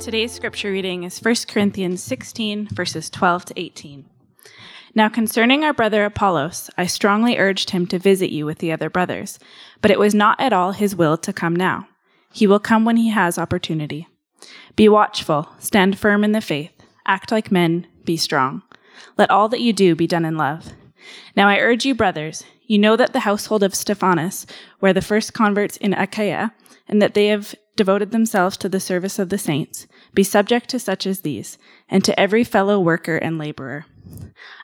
Today's scripture reading is 1 Corinthians 16, verses 12 to 18. Now concerning our brother Apollos, I strongly urged him to visit you with the other brothers, but it was not at all his will to come now. He will come when he has opportunity. Be watchful, stand firm in the faith, act like men, be strong. Let all that you do be done in love. Now I urge you, brothers, you know that the household of Stephanas were the first converts in Achaia, and that they have devoted themselves to the service of the saints. Be subject to such as these, and to every fellow worker and laborer.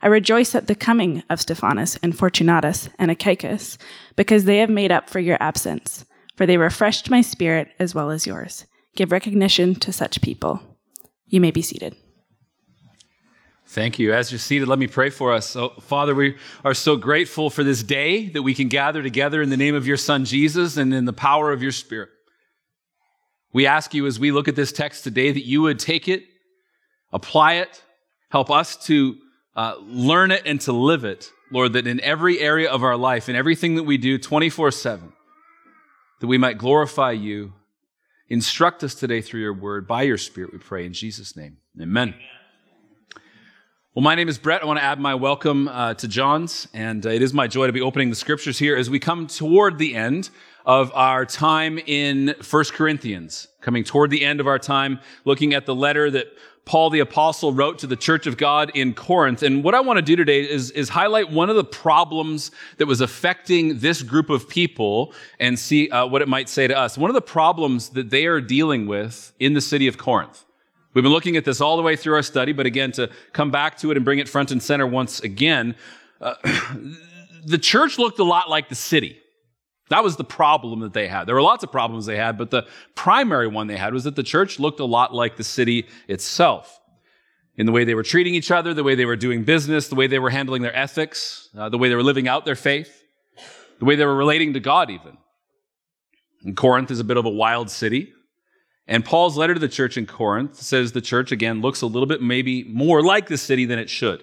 I rejoice at the coming of Stephanas and Fortunatus and Achaicus, because they have made up for your absence, for they refreshed my spirit as well as yours. Give recognition to such people. You may be seated. Thank you. As you're seated, let me pray for us. So, Father, we are so grateful for this day that we can gather together in the name of your Son, Jesus, and in the power of your Spirit. We ask you as we look at this text today that you would take it, apply it, help us to learn it and to live it, Lord, that in every area of our life, in everything that we do 24/7, that we might glorify you. Instruct us today through your word. By your Spirit, we pray in Jesus' name. Amen. Well, my name is Brett. I want to add my welcome to John's, and it is my joy to be opening the scriptures here as we come toward the end of our time in 1 Corinthians, coming toward the end of our time, looking at the letter that Paul the Apostle wrote to the Church of God in Corinth. And what I want to do today is highlight one of the problems that was affecting this group of people and see what it might say to us. One of the problems that they are dealing with in the city of Corinth. We've been looking at this all the way through our study, but again, to come back to it and bring it front and center once again, the church looked a lot like the city. That was the problem that they had. There were lots of problems they had, but the primary one they had was that the church looked a lot like the city itself in the way they were treating each other, the way they were doing business, the way they were handling their ethics, the way they were living out their faith, the way they were relating to God even. And Corinth is a bit of a wild city. And Paul's letter to the church in Corinth says the church, again, looks a little bit maybe more like the city than it should.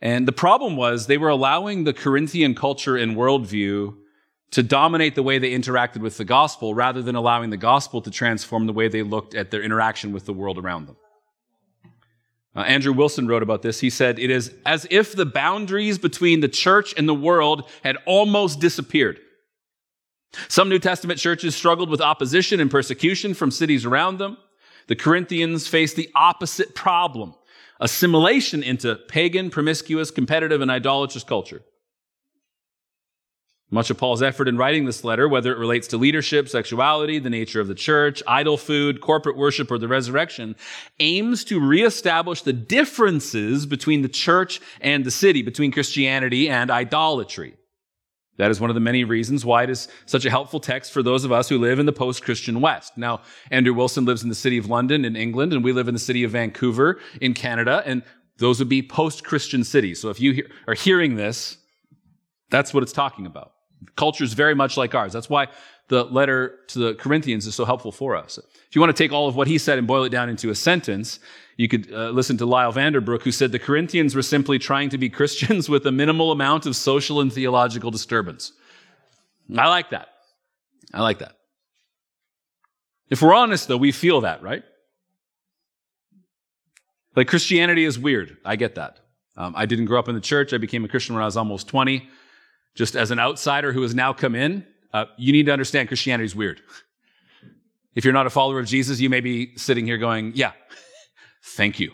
And the problem was they were allowing the Corinthian culture and worldview to dominate the way they interacted with the gospel rather than allowing the gospel to transform the way they looked at their interaction with the world around them. Andrew Wilson wrote about this. He said, "It is as if the boundaries between the church and the world had almost disappeared. Some New Testament churches struggled with opposition and persecution from cities around them. The Corinthians faced the opposite problem, assimilation into pagan, promiscuous, competitive, and idolatrous culture." Much of Paul's effort in writing this letter, whether it relates to leadership, sexuality, the nature of the church, idol food, corporate worship, or the resurrection, aims to reestablish the differences between the church and the city, between Christianity and idolatry. That is one of the many reasons why it is such a helpful text for those of us who live in the post-Christian West. Now, Andrew Wilson lives in the city of London in England, and we live in the city of Vancouver in Canada, and those would be post-Christian cities. So if you are hearing this, that's what it's talking about. Culture is very much like ours. That's why the letter to the Corinthians is so helpful for us. If you want to take all of what he said and boil it down into a sentence, you could listen to Lyle Vanderbroek, who said the Corinthians were simply trying to be Christians with a minimal amount of social and theological disturbance. I like that. I like that. If we're honest, though, we feel that, right? Like Christianity is weird. I get that. I didn't grow up in the church. I became a Christian when I was almost 20. Just as an outsider who has now come in, you need to understand Christianity is weird. If you're not a follower of Jesus, you may be sitting here going, yeah, thank you.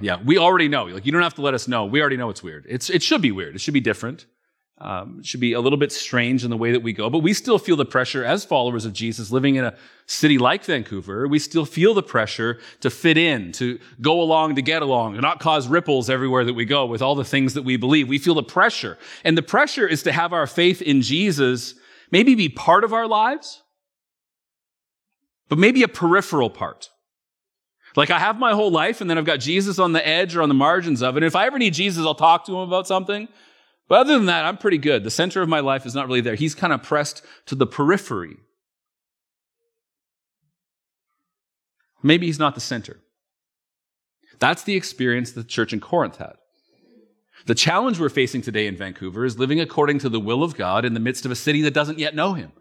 Yeah, we already know. Like, you don't have to let us know. We already know it's weird. It should be weird. It should be different. It should be a little bit strange in the way that we go, but we still feel the pressure as followers of Jesus living in a city like Vancouver. We still feel the pressure to fit in, to go along, to get along, to not cause ripples everywhere that we go with all the things that we believe. We feel the pressure. And the pressure is to have our faith in Jesus maybe be part of our lives, but maybe a peripheral part. Like, I have my whole life, and then I've got Jesus on the edge or on the margins of it. And if I ever need Jesus, I'll talk to him about something. But other than that, I'm pretty good. The center of my life is not really there. He's kind of pressed to the periphery. Maybe he's not the center. That's the experience the church in Corinth had. The challenge we're facing today in Vancouver is living according to the will of God in the midst of a city that doesn't yet know him.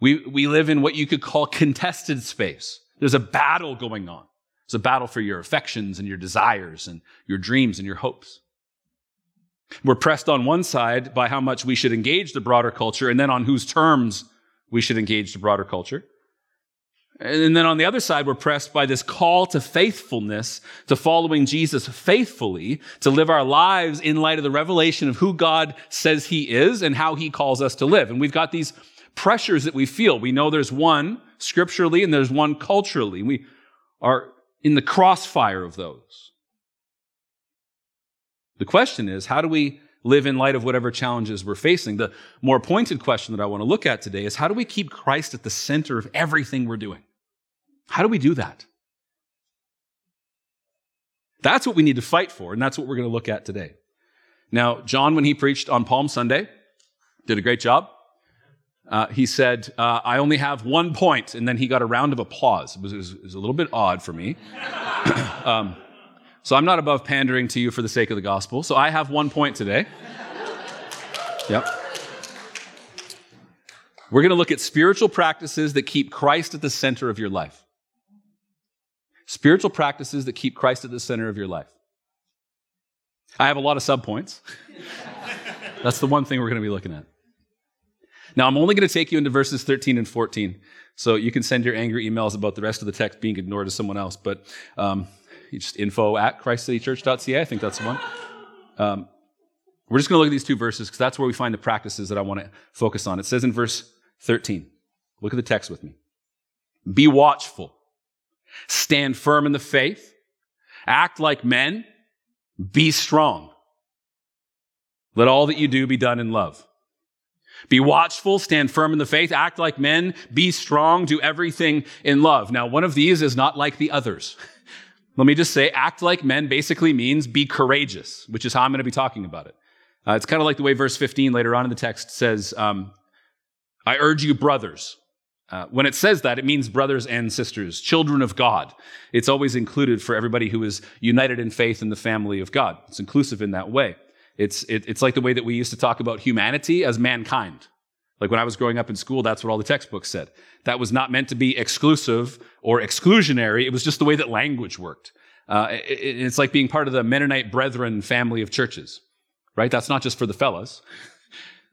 We live in what you could call contested space. There's a battle going on. It's a battle for your affections and your desires and your dreams and your hopes. We're pressed on one side by how much we should engage the broader culture, and then on whose terms we should engage the broader culture. And then on the other side, we're pressed by this call to faithfulness, to following Jesus faithfully, to live our lives in light of the revelation of who God says he is and how he calls us to live. And we've got these pressures that we feel. We know there's one scripturally and there's one culturally. We are in the crossfire of those. The question is, how do we live in light of whatever challenges we're facing? The more pointed question that I want to look at today is, how do we keep Christ at the center of everything we're doing? How do we do that? That's what we need to fight for, and that's what we're going to look at today. Now, John, when he preached on Palm Sunday, did a great job. He said, I only have one point, and then he got a round of applause. It was a little bit odd for me. So I'm not above pandering to you for the sake of the gospel. So I have one point today. Yep. We're going to look at spiritual practices that keep Christ at the center of your life. Spiritual practices that keep Christ at the center of your life. I have a lot of subpoints. That's the one thing we're going to be looking at. Now, I'm only going to take you into verses 13 and 14. So you can send your angry emails about the rest of the text being ignored to someone else. But just info@christcitychurch.ca. I think that's the one. We're just going to look at these two verses because that's where we find the practices that I want to focus on. It says in verse 13, look at the text with me. Be watchful. Stand firm in the faith. Act like men. Be strong. Let all that you do be done in love. Be watchful, stand firm in the faith, act like men, be strong, do everything in love. Now, one of these is not like the others. Let me just say, act like men basically means be courageous, which is how I'm going to be talking about it. It's kind of like the way verse 15 later on in the text says, I urge you, brothers. When it says that, it means brothers and sisters, children of God. It's always included for everybody who is united in faith in the family of God. It's inclusive in that way. It's like the way that we used to talk about humanity as mankind. Like when I was growing up in school, that's what all the textbooks said. That was not meant to be exclusive or exclusionary. It was just the way that language worked. It's like being part of the Mennonite Brethren family of churches, right? That's not just for the fellas.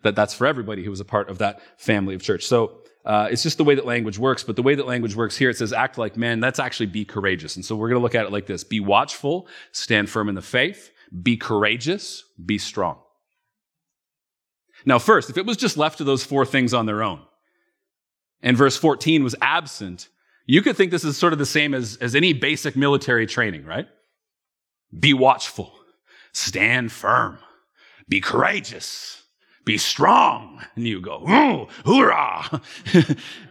That's for everybody who was a part of that family of church. So it's just the way that language works. But the way that language works here, it says act like men. That's actually be courageous. And so we're going to look at it like this. Be watchful, stand firm in the faith. Be courageous, be strong. Now, first, if it was just left to those four things on their own, and verse 14 was absent, you could think this is sort of the same as any basic military training, right? Be watchful, stand firm, be courageous, be strong. And you go, hoorah.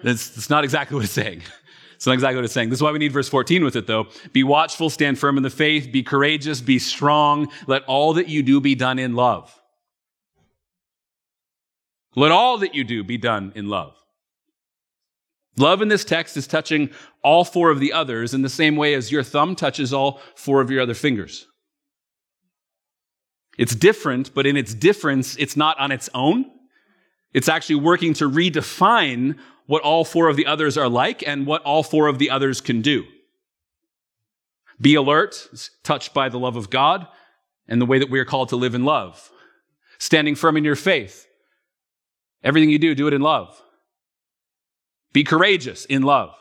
That's not exactly what it's saying. It's not exactly what it's saying. This is why we need verse 14 with it, though. Be watchful, stand firm in the faith, be courageous, be strong. Let all that you do be done in love. Let all that you do be done in love. Love in this text is touching all four of the others in the same way as your thumb touches all four of your other fingers. It's different, but in its difference, it's not on its own. It's actually working to redefine what all four of the others are like and what all four of the others can do. Be alert, touched by the love of God and the way that we are called to live in love. Standing firm in your faith. Everything you do, do it in love. Be courageous in love.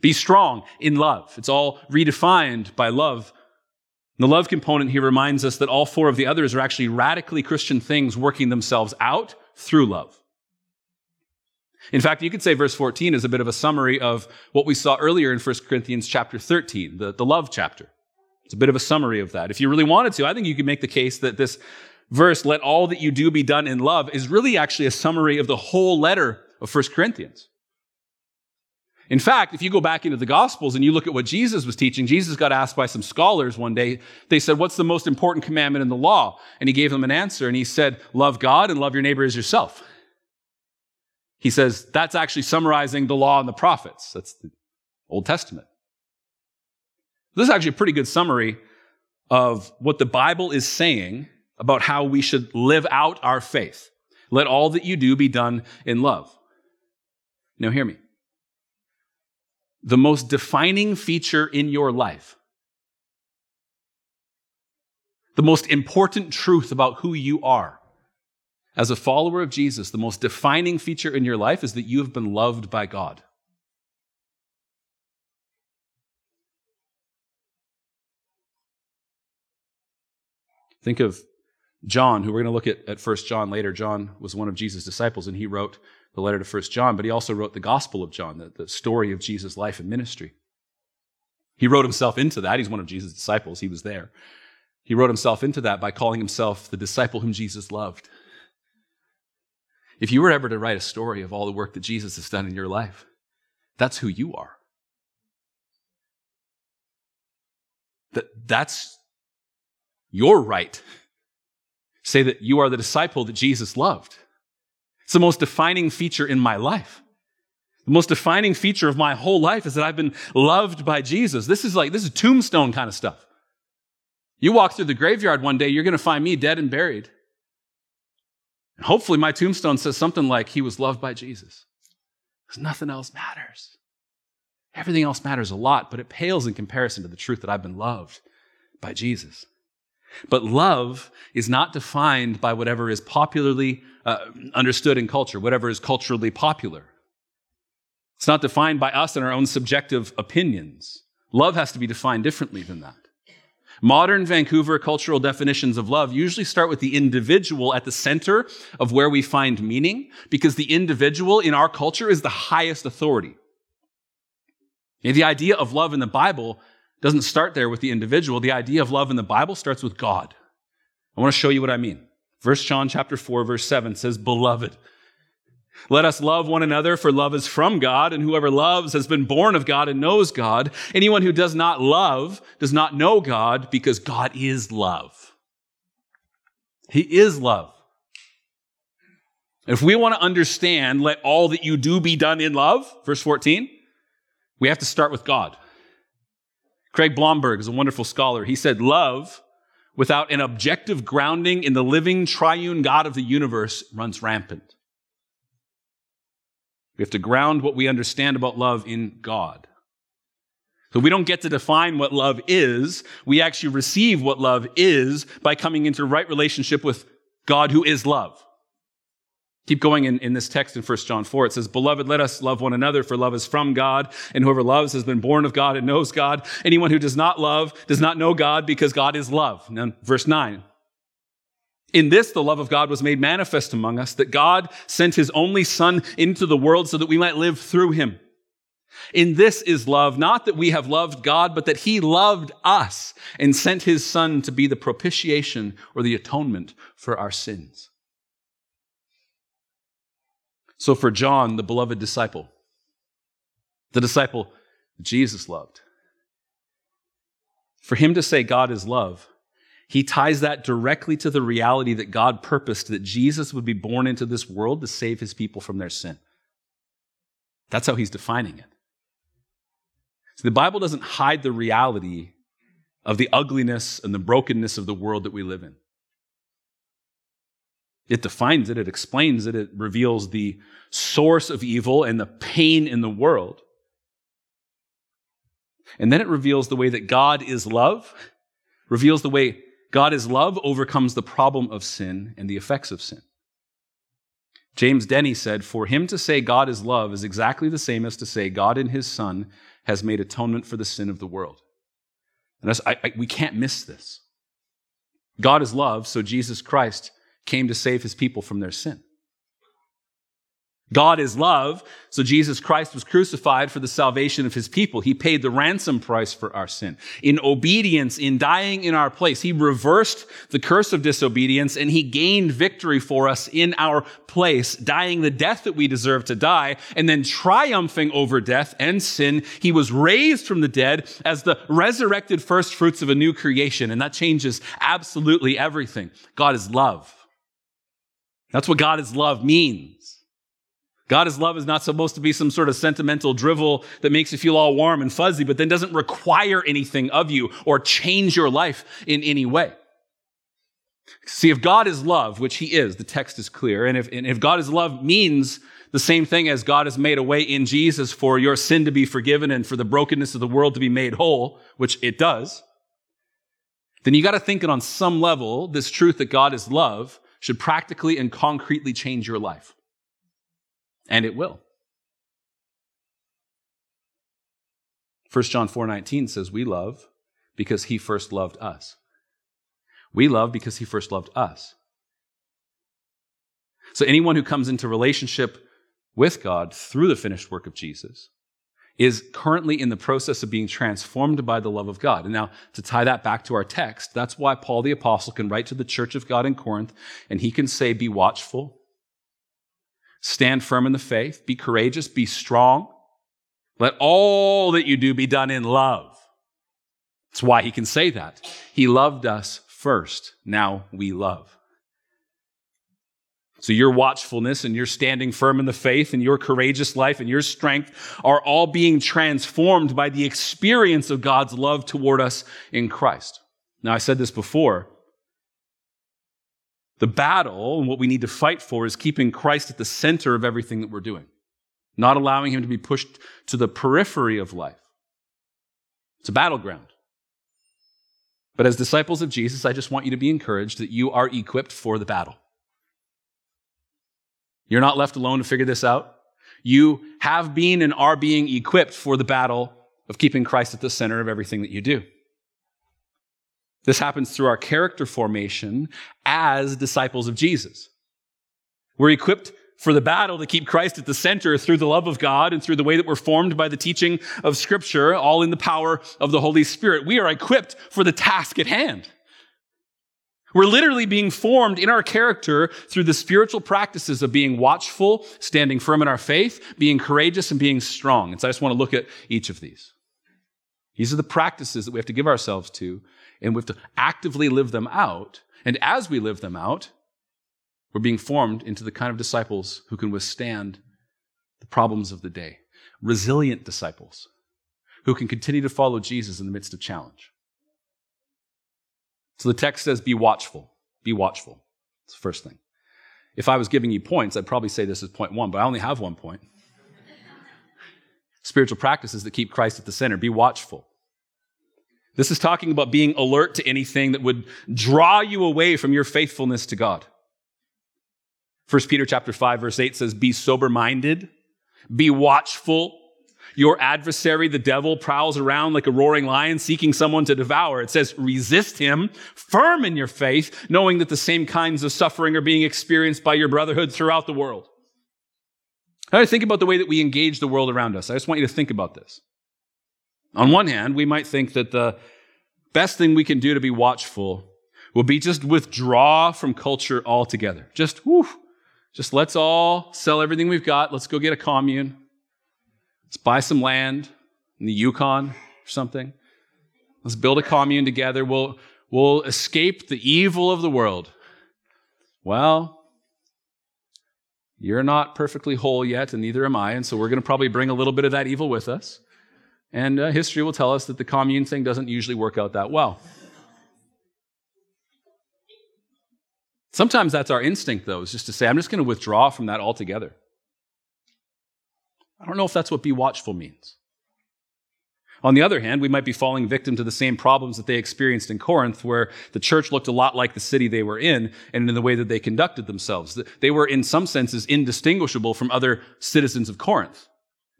Be strong in love. It's all redefined by love. And the love component here reminds us that all four of the others are actually radically Christian things working themselves out through love. In fact, you could say verse 14 is a bit of a summary of what we saw earlier in 1 Corinthians chapter 13, the love chapter. It's a bit of a summary of that. If you really wanted to, I think you could make the case that this verse, let all that you do be done in love, is really actually a summary of the whole letter of 1 Corinthians. In fact, if you go back into the Gospels and you look at what Jesus was teaching, Jesus got asked by some scholars one day, they said, what's the most important commandment in the law? And he gave them an answer, and he said, love God and love your neighbor as yourself. He says, that's actually summarizing the law and the prophets. That's the Old Testament. This is actually a pretty good summary of what the Bible is saying about how we should live out our faith. Let all that you do be done in love. Now hear me. the most defining feature in your life, the most important truth about who you are as a follower of Jesus, the most defining feature in your life is that you have been loved by God. Think of John, who we're going to look at 1 John later. John was one of Jesus' disciples, and he wrote the letter to 1 John, but he also wrote the Gospel of John, the story of Jesus' life and ministry. He wrote himself into that. He's one of Jesus' disciples. He was there. He wrote himself into that by calling himself the disciple whom Jesus loved. If you were ever to write a story of all the work that Jesus has done in your life, that's who you are. That's your right. Say that you are the disciple that Jesus loved. It's the most defining feature in my life. The most defining feature of my whole life is that I've been loved by Jesus. This is tombstone kind of stuff. You walk through the graveyard one day, you're going to find me dead and buried. And hopefully my tombstone says something like, he was loved by Jesus. Because nothing else matters. Everything else matters a lot, but it pales in comparison to the truth that I've been loved by Jesus. But love is not defined by whatever is popularly understood in culture, whatever is culturally popular. It's not defined by us and our own subjective opinions. Love has to be defined differently than that. Modern Vancouver cultural definitions of love usually start with the individual at the center of where we find meaning, because the individual in our culture is the highest authority. And the idea of love in the Bible doesn't start there with the individual. The idea of love in the Bible starts with God. I want to show you what I mean. 1 John chapter 4, verse 7 says, "Beloved, let us love one another, for love is from God, and whoever loves has been born of God and knows God. Anyone who does not love does not know God, because God is love." He is love. If we want to understand, let all that you do be done in love, verse 14, we have to start with God. Craig Blomberg is a wonderful scholar. He said, love without an objective grounding in the living triune God of the universe runs rampant. We have to ground what we understand about love in God. So we don't get to define what love is. We actually receive what love is by coming into right relationship with God, who is love. Keep going in this text in 1 John 4. It says, "Beloved, let us love one another, for love is from God, and whoever loves has been born of God and knows God. Anyone who does not love does not know God, because God is love." Now, verse 9. "In this, the love of God was made manifest among us, that God sent his only Son into the world so that we might live through him. In this is love, not that we have loved God, but that he loved us and sent his Son to be the propitiation or the atonement for our sins." So for John, the beloved disciple, the disciple Jesus loved, for him to say God is love, he ties that directly to the reality that God purposed that Jesus would be born into this world to save his people from their sin. That's how he's defining it. So the Bible doesn't hide the reality of the ugliness and the brokenness of the world that we live in. It defines it, it explains it, it reveals the source of evil and the pain in the world. And then it reveals the way that God is love, reveals the way God is love overcomes the problem of sin and the effects of sin. James Denney said, "For him to say God is love is exactly the same as to say God in his Son has made atonement for the sin of the world." And we can't miss this. God is love, so Jesus Christ came to save his people from their sin. God is love, so Jesus Christ was crucified for the salvation of his people. He paid the ransom price for our sin. In obedience, in dying in our place, he reversed the curse of disobedience, and he gained victory for us in our place, dying the death that we deserve to die, and then triumphing over death and sin. He was raised from the dead as the resurrected first fruits of a new creation, and that changes absolutely everything. God is love. That's what God is love means. God is love is not supposed to be some sort of sentimental drivel that makes you feel all warm and fuzzy, but then doesn't require anything of you or change your life in any way. See, if God is love, which he is, the text is clear, and if God is love means The same thing as God has made a way in Jesus for your sin to be forgiven and for the brokenness of the world to be made whole, which it does, then you got to think that on some level, this truth that God is love should practically and concretely change your life. And it will. 1 John 4:19 says we love because he first loved us. We love because he first loved us. So anyone who comes into relationship with God through the finished work of Jesus is currently in the process of being transformed by the love of God. And now, to tie that back to our text, that's why Paul the Apostle can write to the church of God in Corinth, and he can say, be watchful, stand firm in the faith, be courageous, be strong. Let all that you do be done in love. That's why he can say that. He loved us first. Now we love. So your watchfulness and your standing firm in the faith and your courageous life and your strength are all being transformed by the experience of God's love toward us in Christ. Now, I said this before. The battle and what we need to fight for is keeping Christ at the center of everything that we're doing, not allowing him to be pushed to the periphery of life. It's a battleground. But as disciples of Jesus, I just want you to be encouraged that you are equipped for the battle. You're not left alone to figure this out. You have been and are being equipped for the battle of keeping Christ at the center of everything that you do. This happens through our character formation as disciples of Jesus. We're equipped for the battle to keep Christ at the center through the love of God and through the way that we're formed by the teaching of Scripture, all in the power of the Holy Spirit. We are equipped for the task at hand. We're literally being formed in our character through the spiritual practices of being watchful, standing firm in our faith, being courageous, and being strong. And so I just want to look at each of these. These are the practices that we have to give ourselves to, and we have to actively live them out. And as we live them out, we're being formed into the kind of disciples who can withstand the problems of the day. Resilient disciples who can continue to follow Jesus in the midst of challenge. So the text says, be watchful. Be watchful. It's the first thing. If I was giving you points, I'd probably say this is point one, but I only have one point. Spiritual practices that keep Christ at the center. Be watchful. This is talking about being alert to anything that would draw you away from your faithfulness to God. 1 Peter chapter 5, verse 8 says, be sober-minded, be watchful. Your adversary, the devil, prowls around like a roaring lion seeking someone to devour. It says, resist him, firm in your faith, knowing that the same kinds of suffering are being experienced by your brotherhood throughout the world. Now, I think about the way that we engage the world around us. I just want you to think about this. On one hand, we might think that the best thing we can do to be watchful will be just withdraw from culture altogether. Just let's all sell everything we've got. Let's go get a commune. Let's buy some land in the Yukon or something. Let's build a commune together. We'll escape the evil of the world. Well, you're not perfectly whole yet, and neither am I, and so we're going to probably bring a little bit of that evil with us. And history will tell us that the commune thing doesn't usually work out that well. Sometimes that's our instinct, though, is just to say, I'm just going to withdraw from that altogether. I don't know if that's what be watchful means. On the other hand, we might be falling victim to the same problems that they experienced in Corinth, where the church looked a lot like the city they were in and in the way that they conducted themselves. They were, in some senses, indistinguishable from other citizens of Corinth.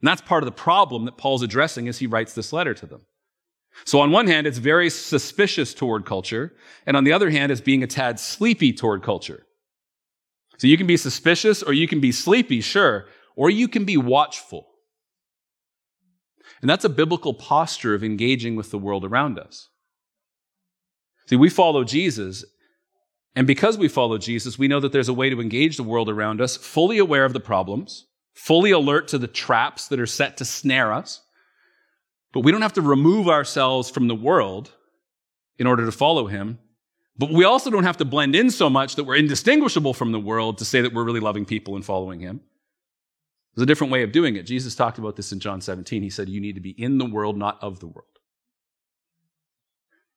And that's part of the problem that Paul's addressing as he writes this letter to them. So on one hand, it's very suspicious toward culture, and on the other hand, it's being a tad sleepy toward culture. So you can be suspicious or you can be sleepy, sure, or you can be watchful. And that's a biblical posture of engaging with the world around us. See, we follow Jesus, and because we follow Jesus, we know that there's a way to engage the world around us, fully aware of the problems, fully alert to the traps that are set to snare us. But we don't have to remove ourselves from the world in order to follow him. But we also don't have to blend in so much that we're indistinguishable from the world to say that we're really loving people and following him. There's a different way of doing it. Jesus talked about this in John 17. He said, you need to be in the world, not of the world.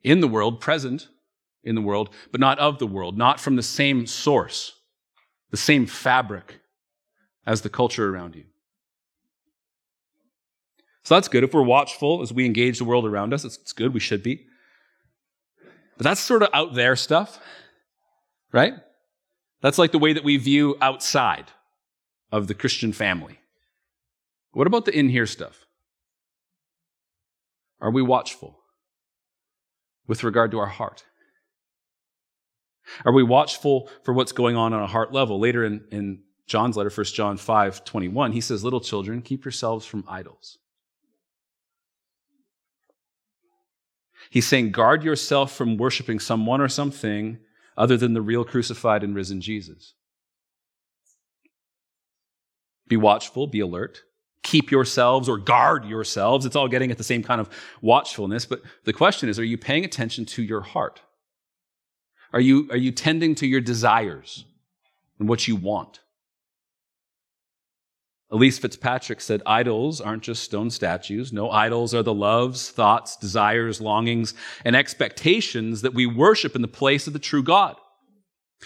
In the world, present in the world, but not of the world, not from the same source, the same fabric as the culture around you. So that's good. If we're watchful as we engage the world around us, it's good. We should be. But that's sort of out there stuff, right? That's like the way that we view outside of the Christian family. What about the in-here stuff? Are we watchful with regard to our heart? Are we watchful for what's going on a heart level? Later in John's letter, 1 John 5:21, he says, "Little children, keep yourselves from idols." He's saying, guard yourself from worshiping someone or something other than the real crucified and risen Jesus. Be watchful, be alert. Keep yourselves or guard yourselves. It's all getting at the same kind of watchfulness, but the question is, are you paying attention to your heart? Are you tending to your desires and what you want? Elise Fitzpatrick said, "Idols aren't just stone statues. No, idols are the loves, thoughts, desires, longings, and expectations that we worship in the place of the true God.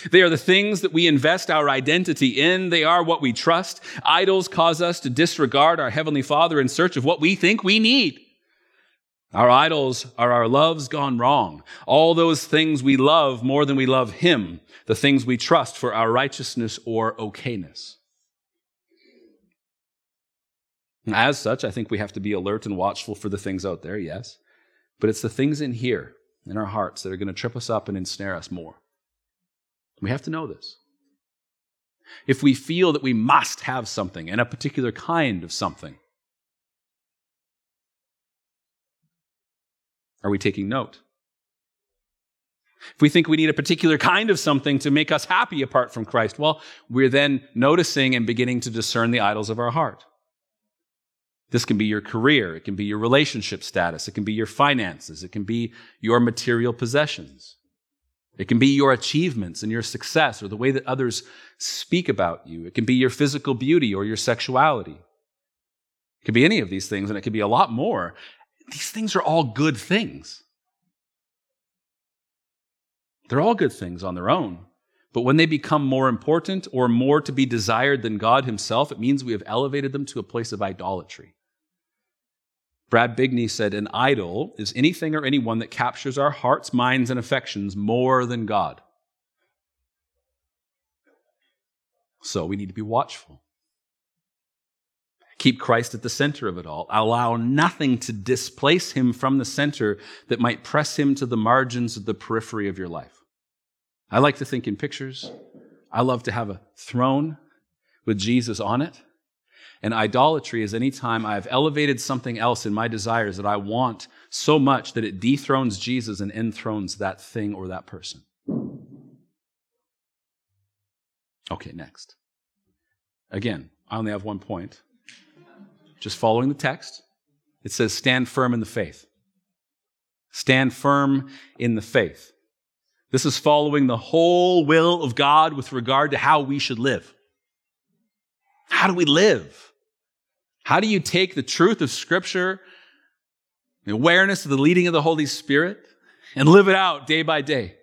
They are the things that we invest our identity in. They are what we trust. Idols cause us to disregard our Heavenly Father in search of what we think we need. Our idols are our loves gone wrong. All those things we love more than we love Him, the things we trust for our righteousness or okayness." And as such, I think we have to be alert and watchful for the things out there, yes. But it's the things in here, in our hearts, that are going to trip us up and ensnare us more. We have to know this. If we feel that we must have something, and a particular kind of something, are we taking note? If we think we need a particular kind of something to make us happy apart from Christ, well, we're then noticing and beginning to discern the idols of our heart. This can be your career, it can be your relationship status, it can be your finances, it can be your material possessions. It can be your achievements and your success or the way that others speak about you. It can be your physical beauty or your sexuality. It can be any of these things, and it can be a lot more. These things are all good things. They're all good things on their own. But when they become more important or more to be desired than God Himself, it means we have elevated them to a place of idolatry. Brad Bigney said, "An idol is anything or anyone that captures our hearts, minds, and affections more than God." So we need to be watchful. Keep Christ at the center of it all. Allow nothing to displace Him from the center that might press Him to the margins of the periphery of your life. I like to think in pictures. I love to have a throne with Jesus on it. And idolatry is any time I've elevated something else in my desires that I want so much that it dethrones Jesus and enthrones that thing or that person. Okay, next. Again, I only have one point. Just following the text. It says, stand firm in the faith. Stand firm in the faith. This is following the whole will of God with regard to how we should live. How do we live? How do you take the truth of Scripture, the awareness of the leading of the Holy Spirit, and live it out day by day?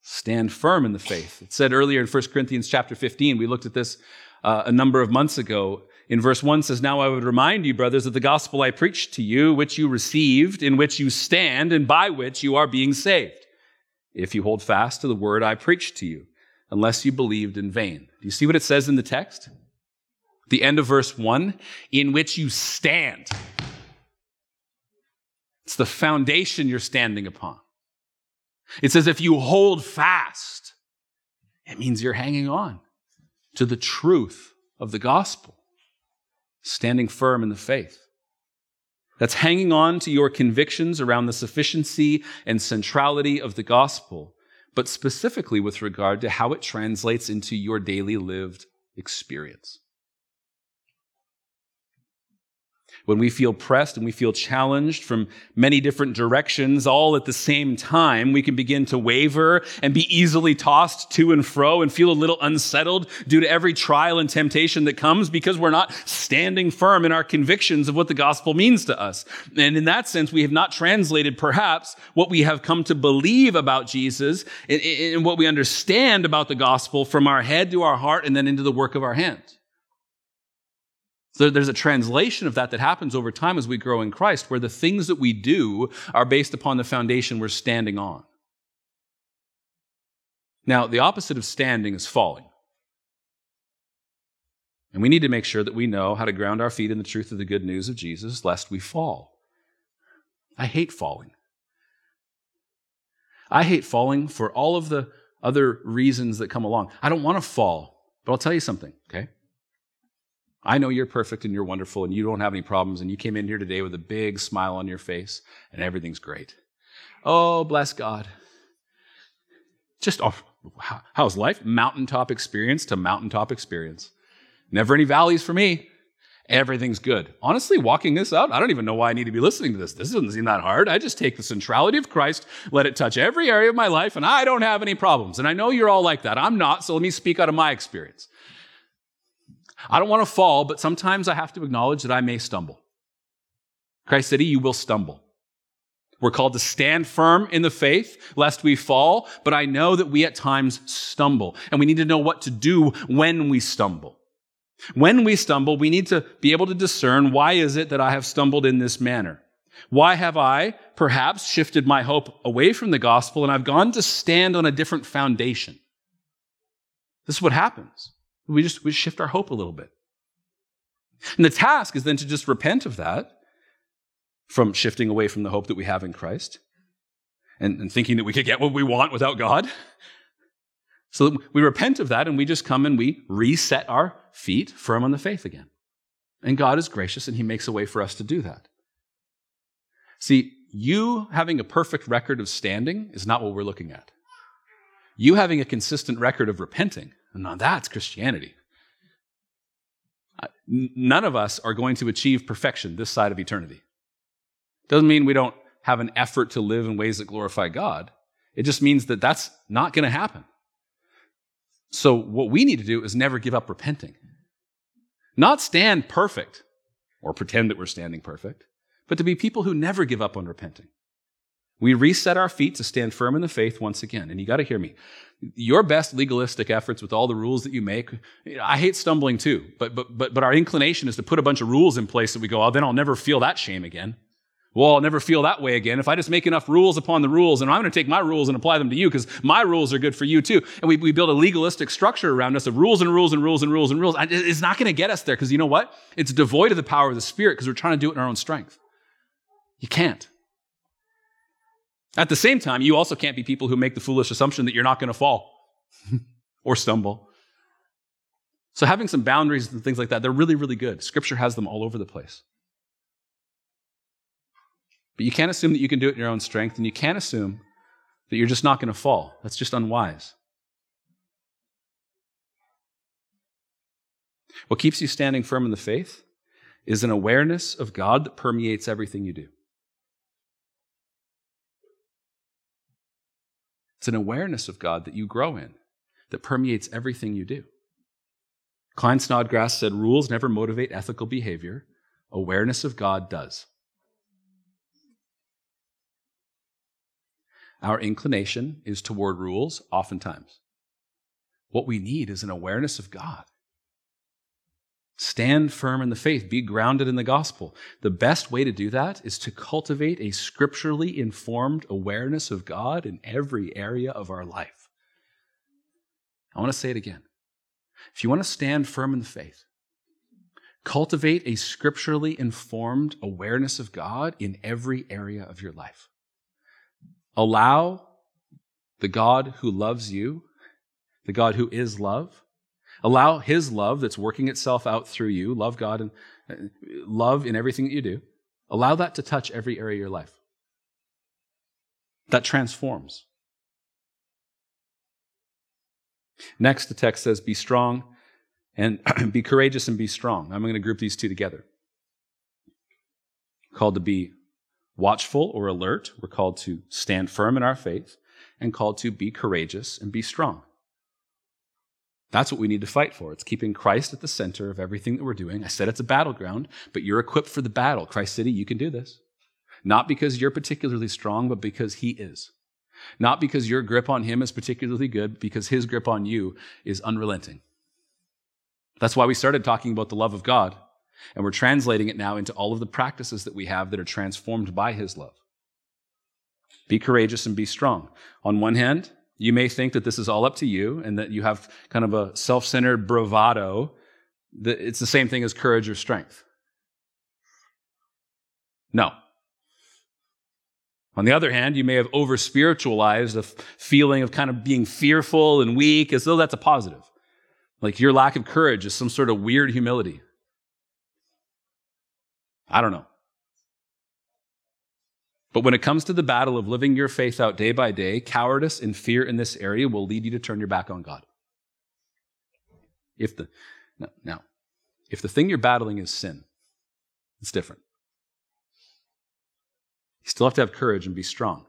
Stand firm in the faith. It said earlier in 1 Corinthians chapter 15, we looked at this a number of months ago. In verse 1 says, "Now I would remind you, brothers, of the gospel I preached to you, which you received, in which you stand, and by which you are being saved, if you hold fast to the word I preached to you, unless you believed in vain." Do you see what it says in the text? The end of verse 1, in which you stand. It's the foundation you're standing upon. It says if you hold fast, it means you're hanging on to the truth of the gospel, standing firm in the faith. That's hanging on to your convictions around the sufficiency and centrality of the gospel, but specifically with regard to how it translates into your daily lived experience. When we feel pressed and we feel challenged from many different directions all at the same time, we can begin to waver and be easily tossed to and fro and feel a little unsettled due to every trial and temptation that comes because we're not standing firm in our convictions of what the gospel means to us. And in that sense, we have not translated perhaps what we have come to believe about Jesus and what we understand about the gospel from our head to our heart and then into the work of our hands. So there's a translation of that that happens over time as we grow in Christ, where the things that we do are based upon the foundation we're standing on. Now, the opposite of standing is falling. And we need to make sure that we know how to ground our feet in the truth of the good news of Jesus, lest we fall. I hate falling. I hate falling for all of the other reasons that come along. I don't want to fall, but I'll tell you something, okay? I know you're perfect and you're wonderful and you don't have any problems and you came in here today with a big smile on your face and everything's great. Oh, bless God. Just, oh, how's life? Mountaintop experience to mountaintop experience. Never any valleys for me. Everything's good. Honestly, walking this out, I don't even know why I need to be listening to this. This doesn't seem that hard. I just take the centrality of Christ, let it touch every area of my life, and I don't have any problems. And I know you're all like that. I'm not, so let me speak out of my experience. I don't want to fall, but sometimes I have to acknowledge that I may stumble. Christ City, you will stumble. We're called to stand firm in the faith, lest we fall, but I know that we at times stumble, and we need to know what to do when we stumble. When we stumble, we need to be able to discern, why is it that I have stumbled in this manner? Why have I perhaps shifted my hope away from the gospel, and I've gone to stand on a different foundation? This is what happens. We shift our hope a little bit. And the task is then to just repent of that, from shifting away from the hope that we have in Christ and thinking that we could get what we want without God. So that we repent of that and we just come and we reset our feet firm on the faith again. And God is gracious and he makes a way for us to do that. See, you having a perfect record of standing is not what we're looking at. You having a consistent record of repenting, now that's Christianity. None of us are going to achieve perfection this side of eternity. Doesn't mean we don't have an effort to live in ways that glorify God. It just means that that's not going to happen. So what we need to do is never give up repenting. Not stand perfect or pretend that we're standing perfect, but to be people who never give up on repenting. We reset our feet to stand firm in the faith once again. And you got to hear me. Your best legalistic efforts with all the rules that you make, I hate stumbling too, but our inclination is to put a bunch of rules in place that we go, oh, then I'll never feel that shame again. Well, I'll never feel that way again. If I just make enough rules upon the rules, and I'm going to take my rules and apply them to you because my rules are good for you too. And we build a legalistic structure around us of rules and rules and rules and rules and rules. It's not going to get us there because you know what? It's devoid of the power of the Spirit because we're trying to do it in our own strength. You can't. At the same time, you also can't be people who make the foolish assumption that you're not going to fall or stumble. So having some boundaries and things like that, they're really, really good. Scripture has them all over the place. But you can't assume that you can do it in your own strength, and you can't assume that you're just not going to fall. That's just unwise. What keeps you standing firm in the faith is an awareness of God that permeates everything you do. It's an awareness of God that you grow in, that permeates everything you do. Klyne Snodgrass said, rules never motivate ethical behavior. Awareness of God does. Our inclination is toward rules oftentimes. What we need is an awareness of God. Stand firm in the faith. Be grounded in the gospel. The best way to do that is to cultivate a scripturally informed awareness of God in every area of our life. I want to say it again. If you want to stand firm in the faith, cultivate a scripturally informed awareness of God in every area of your life. Allow the God who loves you, the God who is love, allow his love that's working itself out through you, love God and love in everything that you do, allow that to touch every area of your life. That transforms. Next, the text says, be strong and be courageous and be strong. I'm going to group these two together. Called to be watchful or alert, we're called to stand firm in our faith and called to be courageous and be strong. That's what we need to fight for. It's keeping Christ at the center of everything that we're doing. I said it's a battleground, but you're equipped for the battle. Christ City, you can do this. Not because you're particularly strong, but because he is. Not because your grip on him is particularly good, but because his grip on you is unrelenting. That's why we started talking about the love of God And we're translating it now into all of the practices that we have that are transformed by his love. Be courageous and be strong. On one hand, you may think that this is all up to you and that you have kind of a self-centered bravado. It's the same thing as courage or strength. No. On the other hand, you may have over-spiritualized a feeling of kind of being fearful and weak, as though that's a positive. Like your lack of courage is some sort of weird humility. I don't know. But when it comes to the battle of living your faith out day by day, cowardice and fear in this area will lead you to turn your back on God. If the thing you're battling is sin, it's different. You still have to have courage and be strong.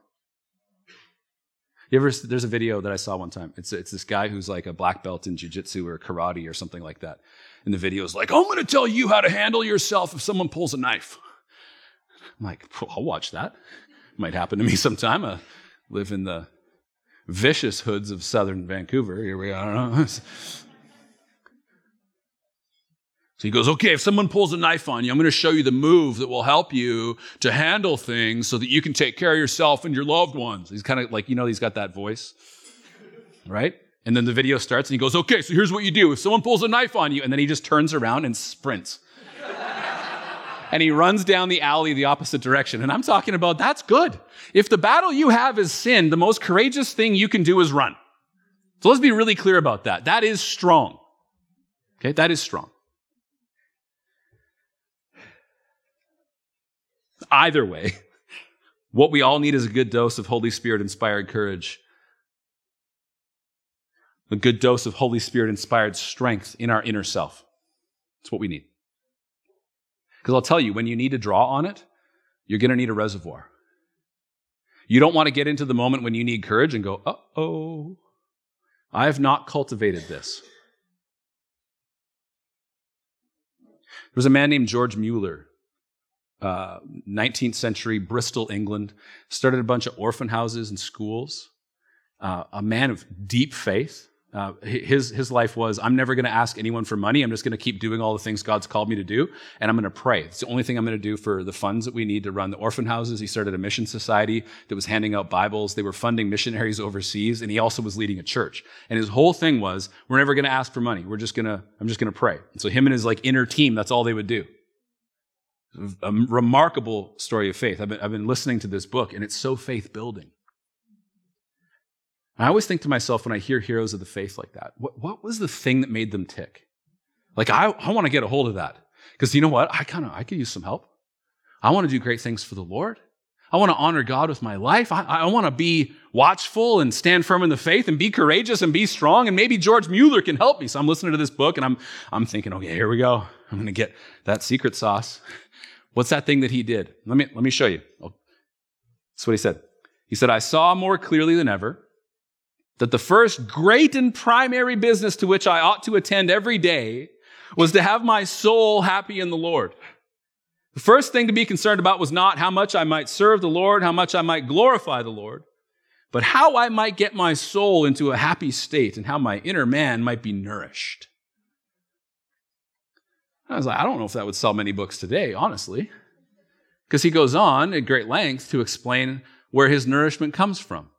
There's a video that I saw one time. It's this guy who's like a black belt in jiu-jitsu or karate or something like that. And the video is like, I'm going to tell you how to handle yourself if someone pulls a knife. I'm like, I'll watch that. Might happen to me sometime. I live in the vicious hoods of southern Vancouver. Here we are. I don't know. So he goes, okay, if someone pulls a knife on you, I'm going to show you the move that will help you to handle things so that you can take care of yourself and your loved ones. He's kind of like, he's got that voice, right? And then the video starts and he goes, okay, so here's what you do. If someone pulls a knife on you, and then he just turns around and sprints. And he runs down the alley the opposite direction. And I'm talking about, that's good. If the battle you have is sin, the most courageous thing you can do is run. So let's be really clear about that. That is strong. Okay, that is strong. Either way, what we all need is a good dose of Holy Spirit-inspired courage, a good dose of Holy Spirit-inspired strength in our inner self. That's what we need. Because I'll tell you, when you need to draw on it, you're going to need a reservoir. You don't want to get into the moment when you need courage and go, uh-oh, I have not cultivated this. There was a man named George Mueller, 19th century Bristol, England, started a bunch of orphan houses and schools, a man of deep faith. His life was, I'm never going to ask anyone for money. I'm just going to keep doing all the things God's called me to do, and I'm going to pray. It's the only thing I'm going to do for the funds that we need to run the orphan houses. He started a mission society that was handing out Bibles. They were funding missionaries overseas, and he also was leading a church. And his whole thing was, we're never going to ask for money. I'm just going to pray. And so him and his inner team, that's all they would do. A remarkable story of faith. I've been listening to this book, and it's so faith-building. I always think to myself when I hear heroes of the faith like that, what was the thing that made them tick? I want to get a hold of that. Because you know what? I could use some help. I want to do great things for the Lord. I want to honor God with my life. I want to be watchful and stand firm in the faith and be courageous and be strong. And maybe George Mueller can help me. So I'm listening to this book, and I'm thinking, okay, here we go. I'm going to get that secret sauce. What's that thing that he did? Let me show you. That's what he said. He said, I saw more clearly than ever that the first great and primary business to which I ought to attend every day was to have my soul happy in the Lord. The first thing to be concerned about was not how much I might serve the Lord, how much I might glorify the Lord, but how I might get my soul into a happy state and how my inner man might be nourished. I was like, I don't know if that would sell many books today, honestly, because he goes on at great length to explain where his nourishment comes from.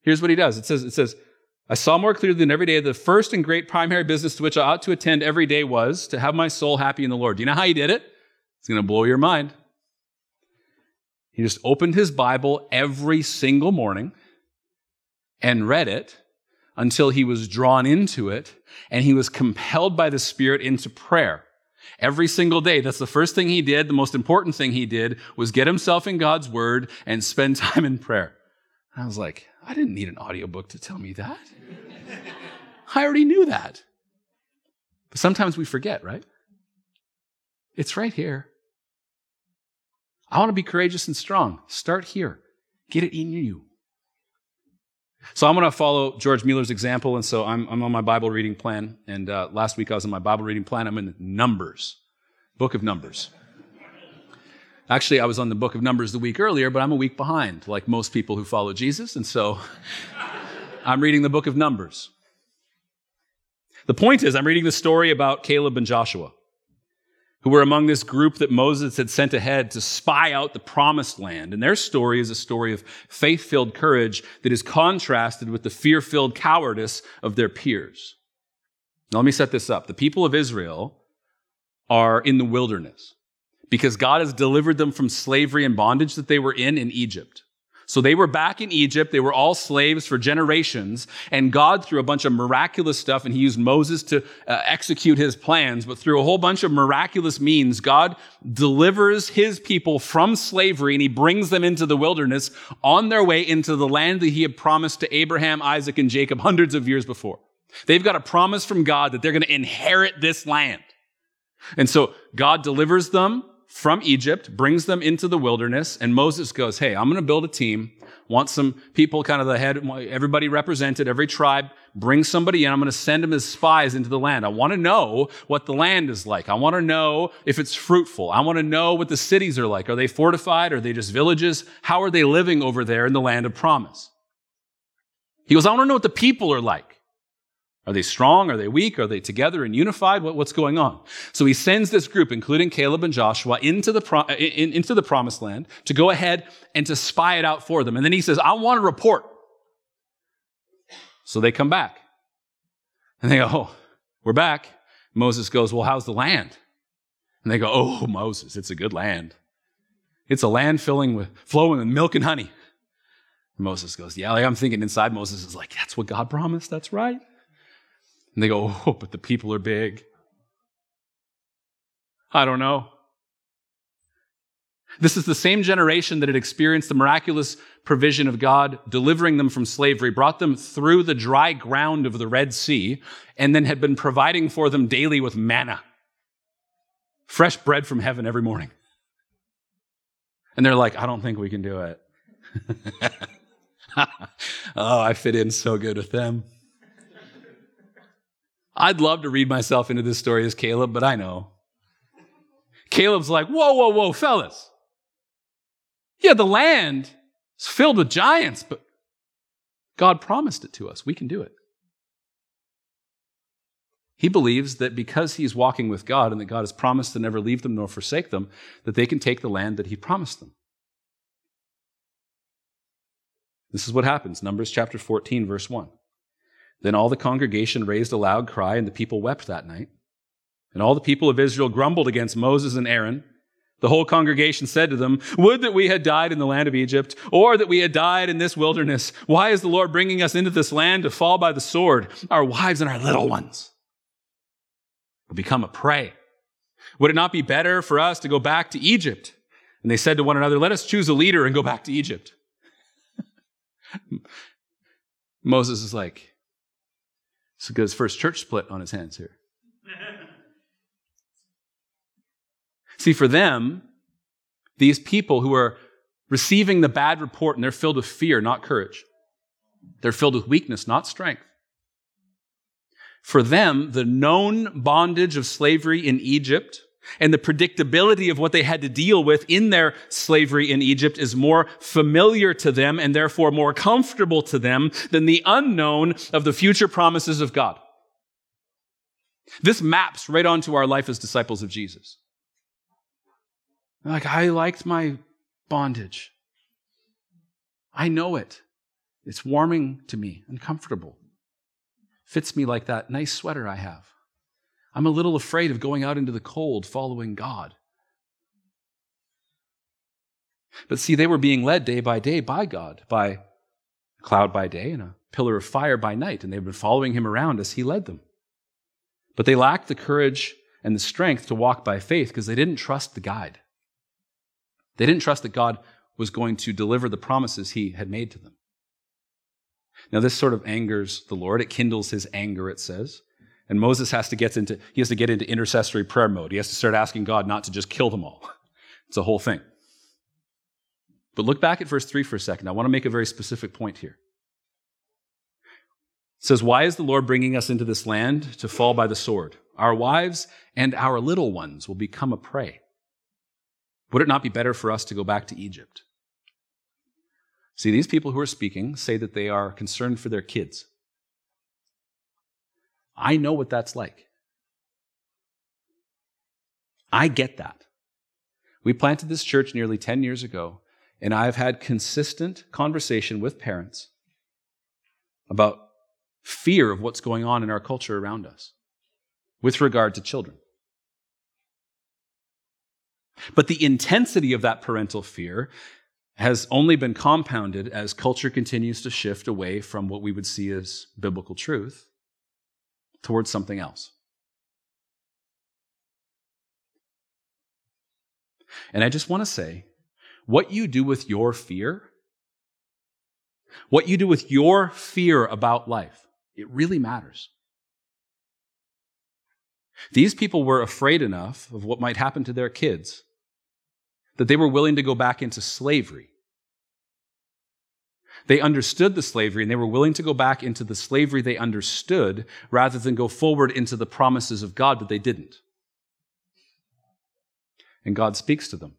Here's what he does. It says, I saw more clearly than every day the first and great primary business to which I ought to attend every day was to have my soul happy in the Lord. Do you know how he did it? It's going to blow your mind. He just opened his Bible every single morning and read it until he was drawn into it and he was compelled by the Spirit into prayer. Every single day, that's the first thing he did. The most important thing he did was get himself in God's Word and spend time in prayer. I was like, I didn't need an audiobook to tell me that. I already knew that. But sometimes we forget, right? It's right here. I want to be courageous and strong. Start here. Get it in you. So I'm going to follow George Mueller's example, and so I'm on my Bible reading plan, and last week I was on my Bible reading plan. I'm in Numbers, book of Numbers. Actually, I was on the book of Numbers the week earlier, but I'm a week behind, like most people who follow Jesus, and so I'm reading the book of Numbers. The point is, I'm reading the story about Caleb and Joshua, who were among this group that Moses had sent ahead to spy out the promised land. And their story is a story of faith-filled courage that is contrasted with the fear-filled cowardice of their peers. Now, let me set this up. The people of Israel are in the wilderness because God has delivered them from slavery and bondage that they were in Egypt. So they were back in Egypt. They were all slaves for generations. And God, through a bunch of miraculous stuff, and he used Moses to execute his plans, but through a whole bunch of miraculous means, God delivers his people from slavery and he brings them into the wilderness on their way into the land that he had promised to Abraham, Isaac, and Jacob hundreds of years before. They've got a promise from God that they're going to inherit this land. And so God delivers them from Egypt, brings them into the wilderness, and Moses goes, hey, I'm going to build a team, want some people, kind of the head, everybody represented, every tribe, bring somebody in, I'm going to send them as spies into the land. I want to know what the land is like. I want to know if it's fruitful. I want to know what the cities are like. Are they fortified? Are they just villages? How are they living over there in the land of promise? He goes, I want to know what the people are like. Are they strong? Are they weak? Are they together and unified? What's going on? So he sends this group, including Caleb and Joshua, into the promised land to go ahead and to spy it out for them. And then he says, I want a report. So they come back. And they go, oh, we're back. Moses goes, well, how's the land? And they go, oh, Moses, it's a good land. It's a land flowing with milk and honey. And Moses goes, yeah, I'm thinking inside Moses is like, that's what God promised. That's right. And they go, oh, but the people are big. I don't know. This is the same generation that had experienced the miraculous provision of God, delivering them from slavery, brought them through the dry ground of the Red Sea, and then had been providing for them daily with manna, fresh bread from heaven every morning. And they're like, I don't think we can do it. Oh, I fit in so good with them. I'd love to read myself into this story as Caleb, but I know. Caleb's like, whoa, fellas. Yeah, the land is filled with giants, but God promised it to us. We can do it. He believes that because he's walking with God and that God has promised to never leave them nor forsake them, that they can take the land that he promised them. This is what happens. Numbers chapter 14, verse 1. Then all the congregation raised a loud cry, and the people wept that night. And all the people of Israel grumbled against Moses and Aaron. The whole congregation said to them, would that we had died in the land of Egypt, or that we had died in this wilderness. Why is the Lord bringing us into this land to fall by the sword? Our wives and our little ones will become a prey. Would it not be better for us to go back to Egypt? And they said to one another, let us choose a leader and go back to Egypt. Moses is like, so he goes first church split on his hands here. See, for them, these people who are receiving the bad report and they're filled with fear, not courage. They're filled with weakness, not strength. For them, the known bondage of slavery in Egypt and the predictability of what they had to deal with in their slavery in Egypt is more familiar to them and therefore more comfortable to them than the unknown of the future promises of God. This maps right onto our life as disciples of Jesus. Like, I liked my bondage. I know it. It's warming to me and comfortable. Fits me like that nice sweater I have. I'm a little afraid of going out into the cold following God. But see, they were being led day by day by God, by a cloud by day and a pillar of fire by night, and they've been following him around as he led them. But they lacked the courage and the strength to walk by faith because they didn't trust the guide. They didn't trust that God was going to deliver the promises he had made to them. Now, this sort of angers the Lord. It kindles his anger, it says. And Moses has to get into intercessory prayer mode. He has to start asking God not to just kill them all. It's a whole thing. But look back at verse 3 for a second. I want to make a very specific point here. It says, why is the Lord bringing us into this land to fall by the sword? Our wives and our little ones will become a prey. Would it not be better for us to go back to Egypt? See, these people who are speaking say that they are concerned for their kids. I know what that's like. I get that. We planted this church nearly 10 years ago, and I've had consistent conversation with parents about fear of what's going on in our culture around us with regard to children. But the intensity of that parental fear has only been compounded as culture continues to shift away from what we would see as biblical truth towards something else. And I just want to say, what you do with your fear, what you do with your fear about life, it really matters. These people were afraid enough of what might happen to their kids that they were willing to go back into slavery. They understood the slavery, and they were willing to go back into the slavery they understood rather than go forward into the promises of God that they didn't. And God speaks to them.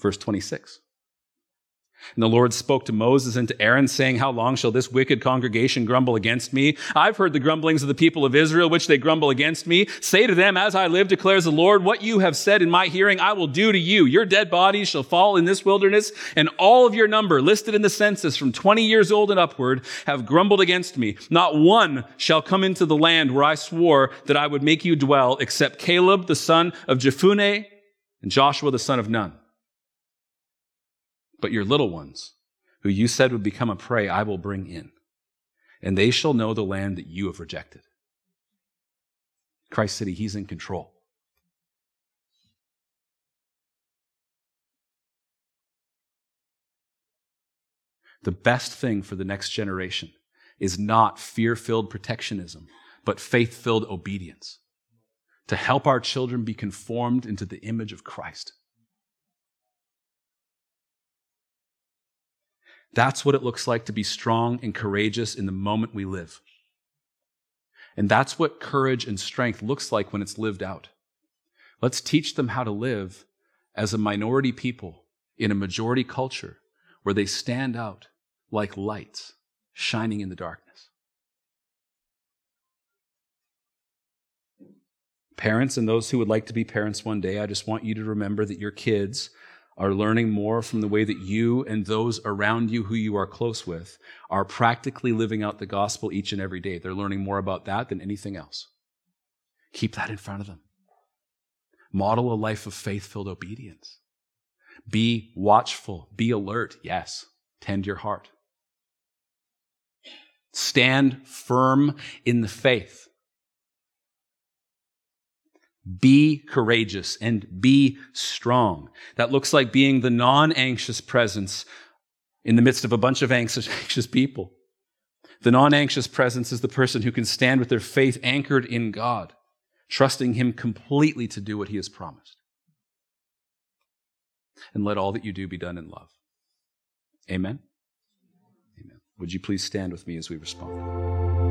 Verse 26. And the Lord spoke to Moses and to Aaron, saying, "How long shall this wicked congregation grumble against me? I've heard the grumblings of the people of Israel, which they grumble against me. Say to them, as I live, declares the Lord, what you have said in my hearing, I will do to you. Your dead bodies shall fall in this wilderness, and all of your number listed in the census from 20 years old and upward have grumbled against me. Not one shall come into the land where I swore that I would make you dwell, except Caleb, the son of Jephunneh, and Joshua, the son of Nun. But your little ones, who you said would become a prey, I will bring in, and they shall know the land that you have rejected." Christ City, He's in control. The best thing for the next generation is not fear-filled protectionism, but faith-filled obedience to help our children be conformed into the image of Christ. That's what it looks like to be strong and courageous in the moment we live. And that's what courage and strength looks like when it's lived out. Let's teach them how to live as a minority people in a majority culture where they stand out like lights shining in the darkness. Parents and those who would like to be parents one day, I just want you to remember that your kids are learning more from the way that you and those around you who you are close with are practically living out the gospel each and every day. They're learning more about that than anything else. Keep that in front of them. Model a life of faith-filled obedience. Be watchful, be alert, yes. Tend your heart. Stand firm in the faith. Be courageous and be strong. That looks like being the non-anxious presence in the midst of a bunch of anxious people. The non-anxious presence is the person who can stand with their faith anchored in God, trusting Him completely to do what He has promised. And let all that you do be done in love. Amen? Amen. Would you please stand with me as we respond?